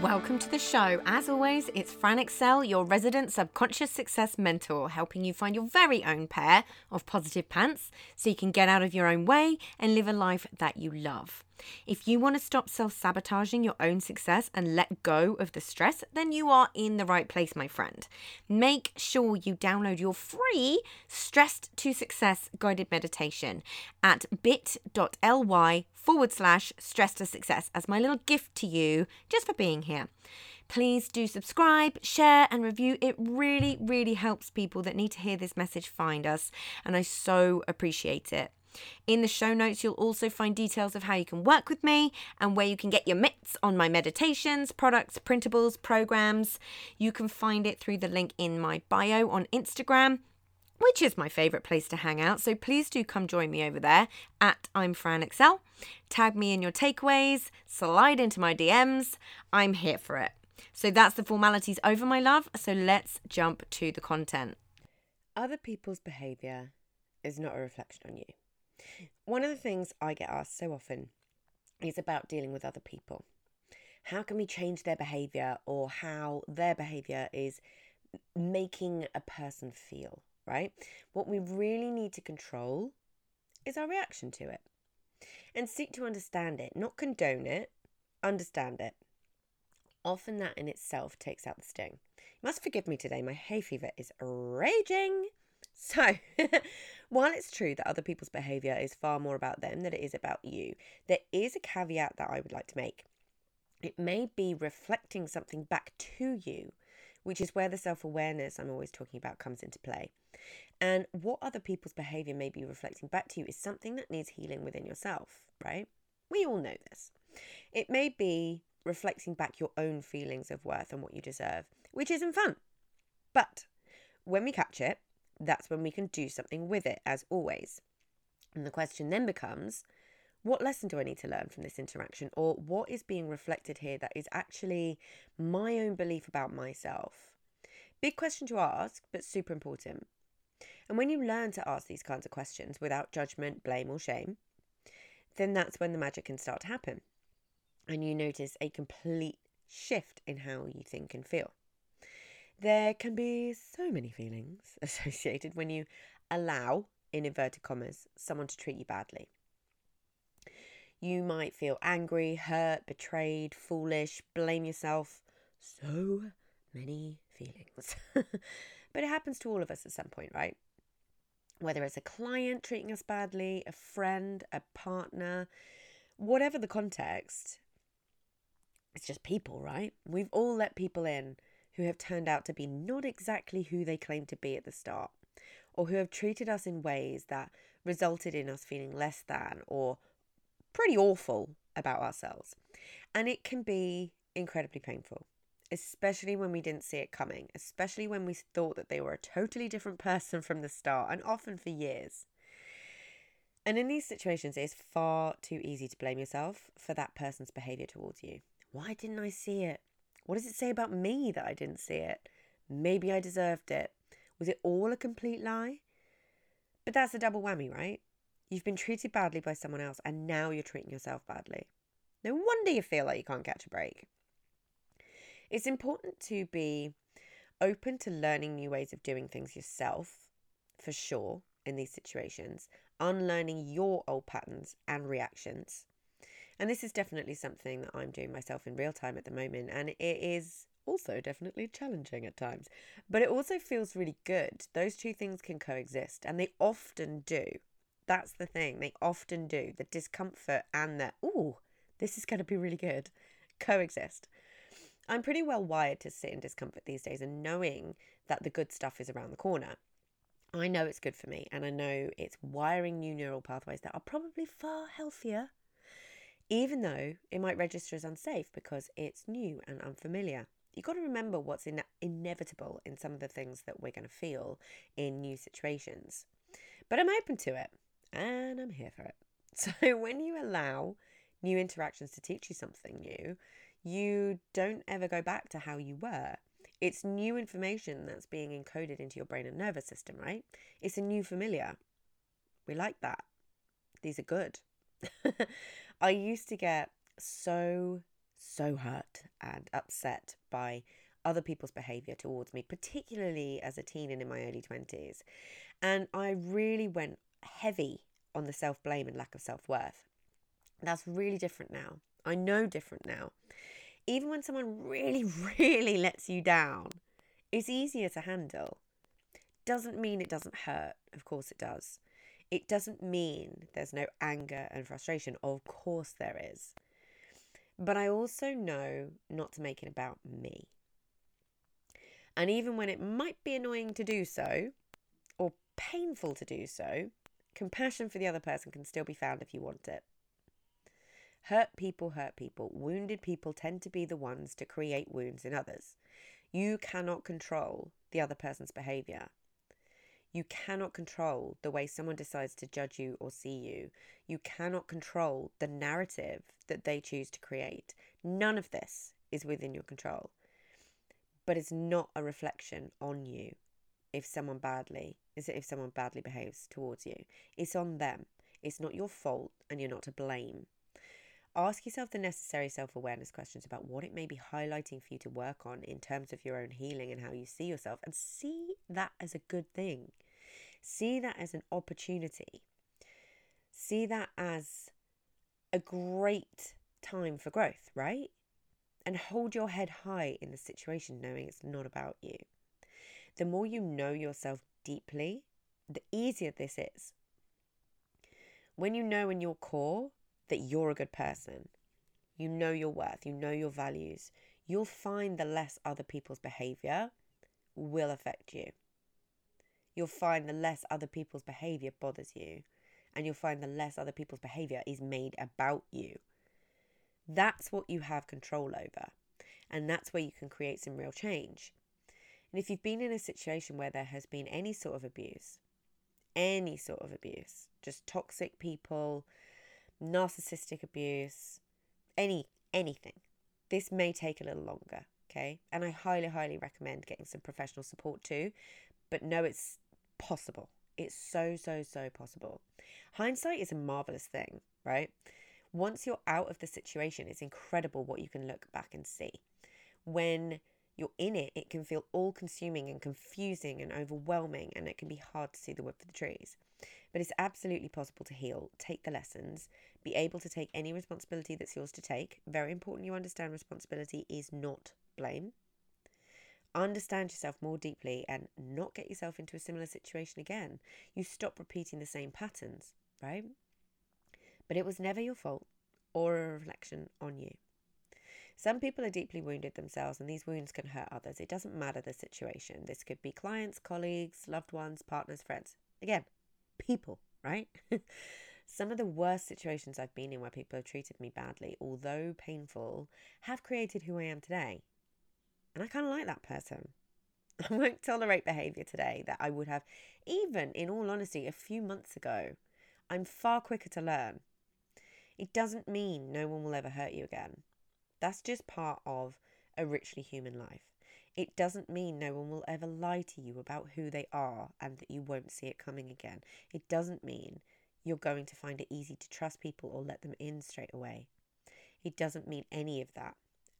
Welcome to the show. As always, it's Fran Excell, your resident subconscious success mentor, helping you find your very own pair of positive pants so you can get out of your own way and live a life that you love. If you want to stop self-sabotaging your own success and let go of the stress, then you are in the right place, my friend. Make sure you download your free Stressed to Success guided meditation at bit.ly/Stressed to Success as my little gift to you just for being here. Please do subscribe, share and review. It really, really helps people that need to hear this message find us, and I so appreciate it. In the show notes, you'll also find details of how you can work with me and where you can get your mitts on my meditations, products, printables, programs. You can find it through the link in my bio on Instagram, which is my favourite place to hang out. So please do come join me over there at I'm Fran Excell. Tag me in your takeaways, slide into my DMs. I'm here for it. So that's the formalities over, my love. So let's jump to the content. Other people's behaviour is not a reflection on you. One of the things I get asked so often is about dealing with other people. How can we change their behaviour, or how their behaviour is making a person feel, right? What we really need to control is our reaction to it and seek to understand it, not condone it, understand it. Often that in itself takes out the sting. You must forgive me today, my hay fever is raging. So, while it's true that other people's behaviour is far more about them than it is about you, there is a caveat that I would like to make. It may be reflecting something back to you, which is where the self-awareness I'm always talking about comes into play. And what other people's behaviour may be reflecting back to you is something that needs healing within yourself, right? We all know this. It may be reflecting back your own feelings of worth and what you deserve, which isn't fun. But when we catch it, that's when we can do something with it, as always. And the question then becomes, what lesson do I need to learn from this interaction? Or what is being reflected here that is actually my own belief about myself? Big question to ask, but super important. And when you learn to ask these kinds of questions without judgment, blame or shame, then that's when the magic can start to happen. And you notice a complete shift in how you think and feel. There can be so many feelings associated when you allow, in inverted commas, someone to treat you badly. You might feel angry, hurt, betrayed, foolish, blame yourself. So many feelings. But it happens to all of us at some point, right? Whether it's a client treating us badly, a friend, a partner, whatever the context, it's just people, right? We've all let people in who have turned out to be not exactly who they claimed to be at the start, or who have treated us in ways that resulted in us feeling less than or pretty awful about ourselves. And it can be incredibly painful, especially when we didn't see it coming, especially when we thought that they were a totally different person from the start, and often for years. And in these situations, it is far too easy to blame yourself for that person's behaviour towards you. Why didn't I see it? What does it say about me that I didn't see it? Maybe I deserved it. Was it all a complete lie? But that's a double whammy, right? You've been treated badly by someone else and now you're treating yourself badly. No wonder you feel like you can't catch a break. It's important to be open to learning new ways of doing things yourself, for sure, in these situations, unlearning your old patterns and reactions. And this is definitely something that I'm doing myself in real time at the moment. And it is also definitely challenging at times. But it also feels really good. Those two things can coexist. And they often do. That's the thing. They often do. The discomfort and the, ooh, this is going to be really good, coexist. I'm pretty well wired to sit in discomfort these days and knowing that the good stuff is around the corner. I know it's good for me. And I know it's wiring new neural pathways that are probably far healthier, even though it might register as unsafe because it's new and unfamiliar. You've got to remember what's inevitable in some of the things that we're going to feel in new situations. But I'm open to it, and I'm here for it. So when you allow new interactions to teach you something new, you don't ever go back to how you were. It's new information that's being encoded into your brain and nervous system, right? It's a new familiar. We like that. These are good. I used to get so hurt and upset by other people's behaviour towards me, particularly as a teen and in my early 20s. And I really went heavy on the self-blame and lack of self-worth. That's really different now. I know different now. Even when someone really lets you down, it's easier to handle. Doesn't mean it doesn't hurt. Of course it does. It doesn't mean there's no anger and frustration. Of course there is. But I also know not to make it about me. And even when it might be annoying to do so, or painful to do so, compassion for the other person can still be found if you want it. Hurt people. Wounded people tend to be the ones to create wounds in others. You cannot control the other person's behaviour. You cannot control the way someone decides to judge you or see you. You cannot control the narrative that they choose to create. None of this is within your control. But it's not a reflection on you if someone badly behaves towards you. It's on them. It's not your fault and you're not to blame. Ask yourself the necessary self-awareness questions about what it may be highlighting for you to work on in terms of your own healing and how you see yourself, and see that as a good thing. See that as an opportunity. See that as a great time for growth, right? And hold your head high in the situation, knowing it's not about you. The more you know yourself deeply, the easier this is. When you know in your core that you're a good person, you know your worth, you know your values, you'll find the less other people's behaviour will affect you. You'll find the less other people's behaviour bothers you, and you'll find the less other people's behaviour is made about you. That's what you have control over, and that's where you can create some real change. And if you've been in a situation where there has been any sort of abuse, just toxic people, narcissistic abuse, anything, this may take a little longer, okay? And I highly recommend getting some professional support too, but no, it's possible. It's so possible. Hindsight is a marvelous thing, right? Once you're out of the situation, it's incredible what you can look back and see. When you're in it, it can feel all-consuming and confusing and overwhelming, and it can be hard to see the wood for the trees. But it's absolutely possible to heal, take the lessons, be able to take any responsibility that's yours to take. Very important you understand responsibility is not blame. Understand yourself more deeply and not get yourself into a similar situation again. You stop repeating the same patterns, right? But it was never your fault or a reflection on you. Some people are deeply wounded themselves, and these wounds can hurt others. It doesn't matter the situation. This could be clients, colleagues, loved ones, partners, friends. Again, people, right? Some of the worst situations I've been in where people have treated me badly, although painful, have created who I am today. And I kind of like that person. I won't tolerate behaviour today that I would have, even in all honesty, a few months ago. I'm far quicker to learn. It doesn't mean no one will ever hurt you again. That's just part of a richly human life. It doesn't mean no one will ever lie to you about who they are and that you won't see it coming again. It doesn't mean you're going to find it easy to trust people or let them in straight away. It doesn't mean any of that.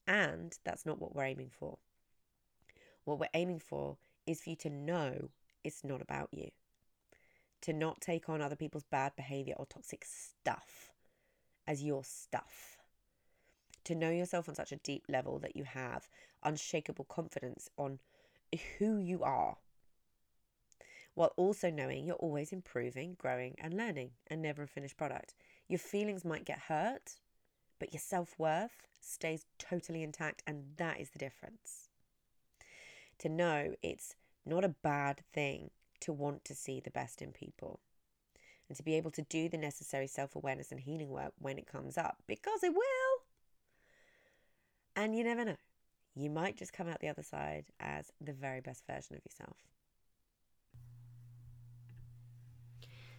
And that's not what we're aiming for. What we're aiming for is for you to know it's not about you. To not take on other people's bad behaviour or toxic stuff as your stuff. To know yourself on such a deep level that you have unshakable confidence on who you are, while also knowing you're always improving, growing and learning, and never a finished product. Your feelings might get hurt, but your self-worth stays totally intact, and that is the difference. To know it's not a bad thing to want to see the best in people, and to be able to do the necessary self-awareness and healing work when it comes up, because it will. And you never know, you might just come out the other side as the very best version of yourself.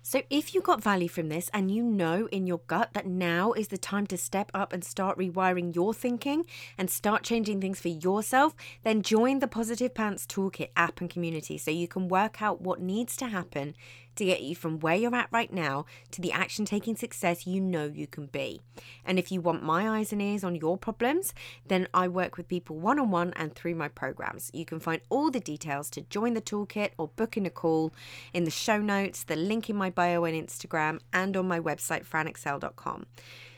So if you got value from this and you know in your gut that now is the time to step up and start rewiring your thinking and start changing things for yourself, then join the Positive Pants Toolkit app and community so you can work out what needs to happen to get you from where you're at right now to the action-taking success you know you can be. And if you want my eyes and ears on your problems, then I work with people one-on-one and through my programs. You can find all the details to join the toolkit or book in a call in the show notes, the link in my bio and Instagram, and on my website, franexcell.com.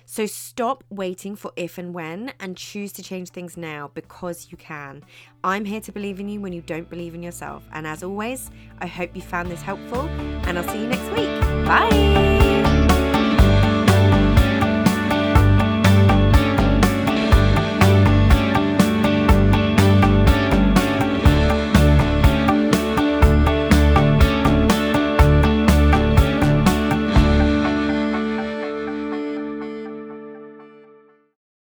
So stop waiting for if and when and choose to change things now because you can. I'm here to believe in you when you don't believe in yourself. And as always, I hope you found this helpful and I'll see you next week. Bye.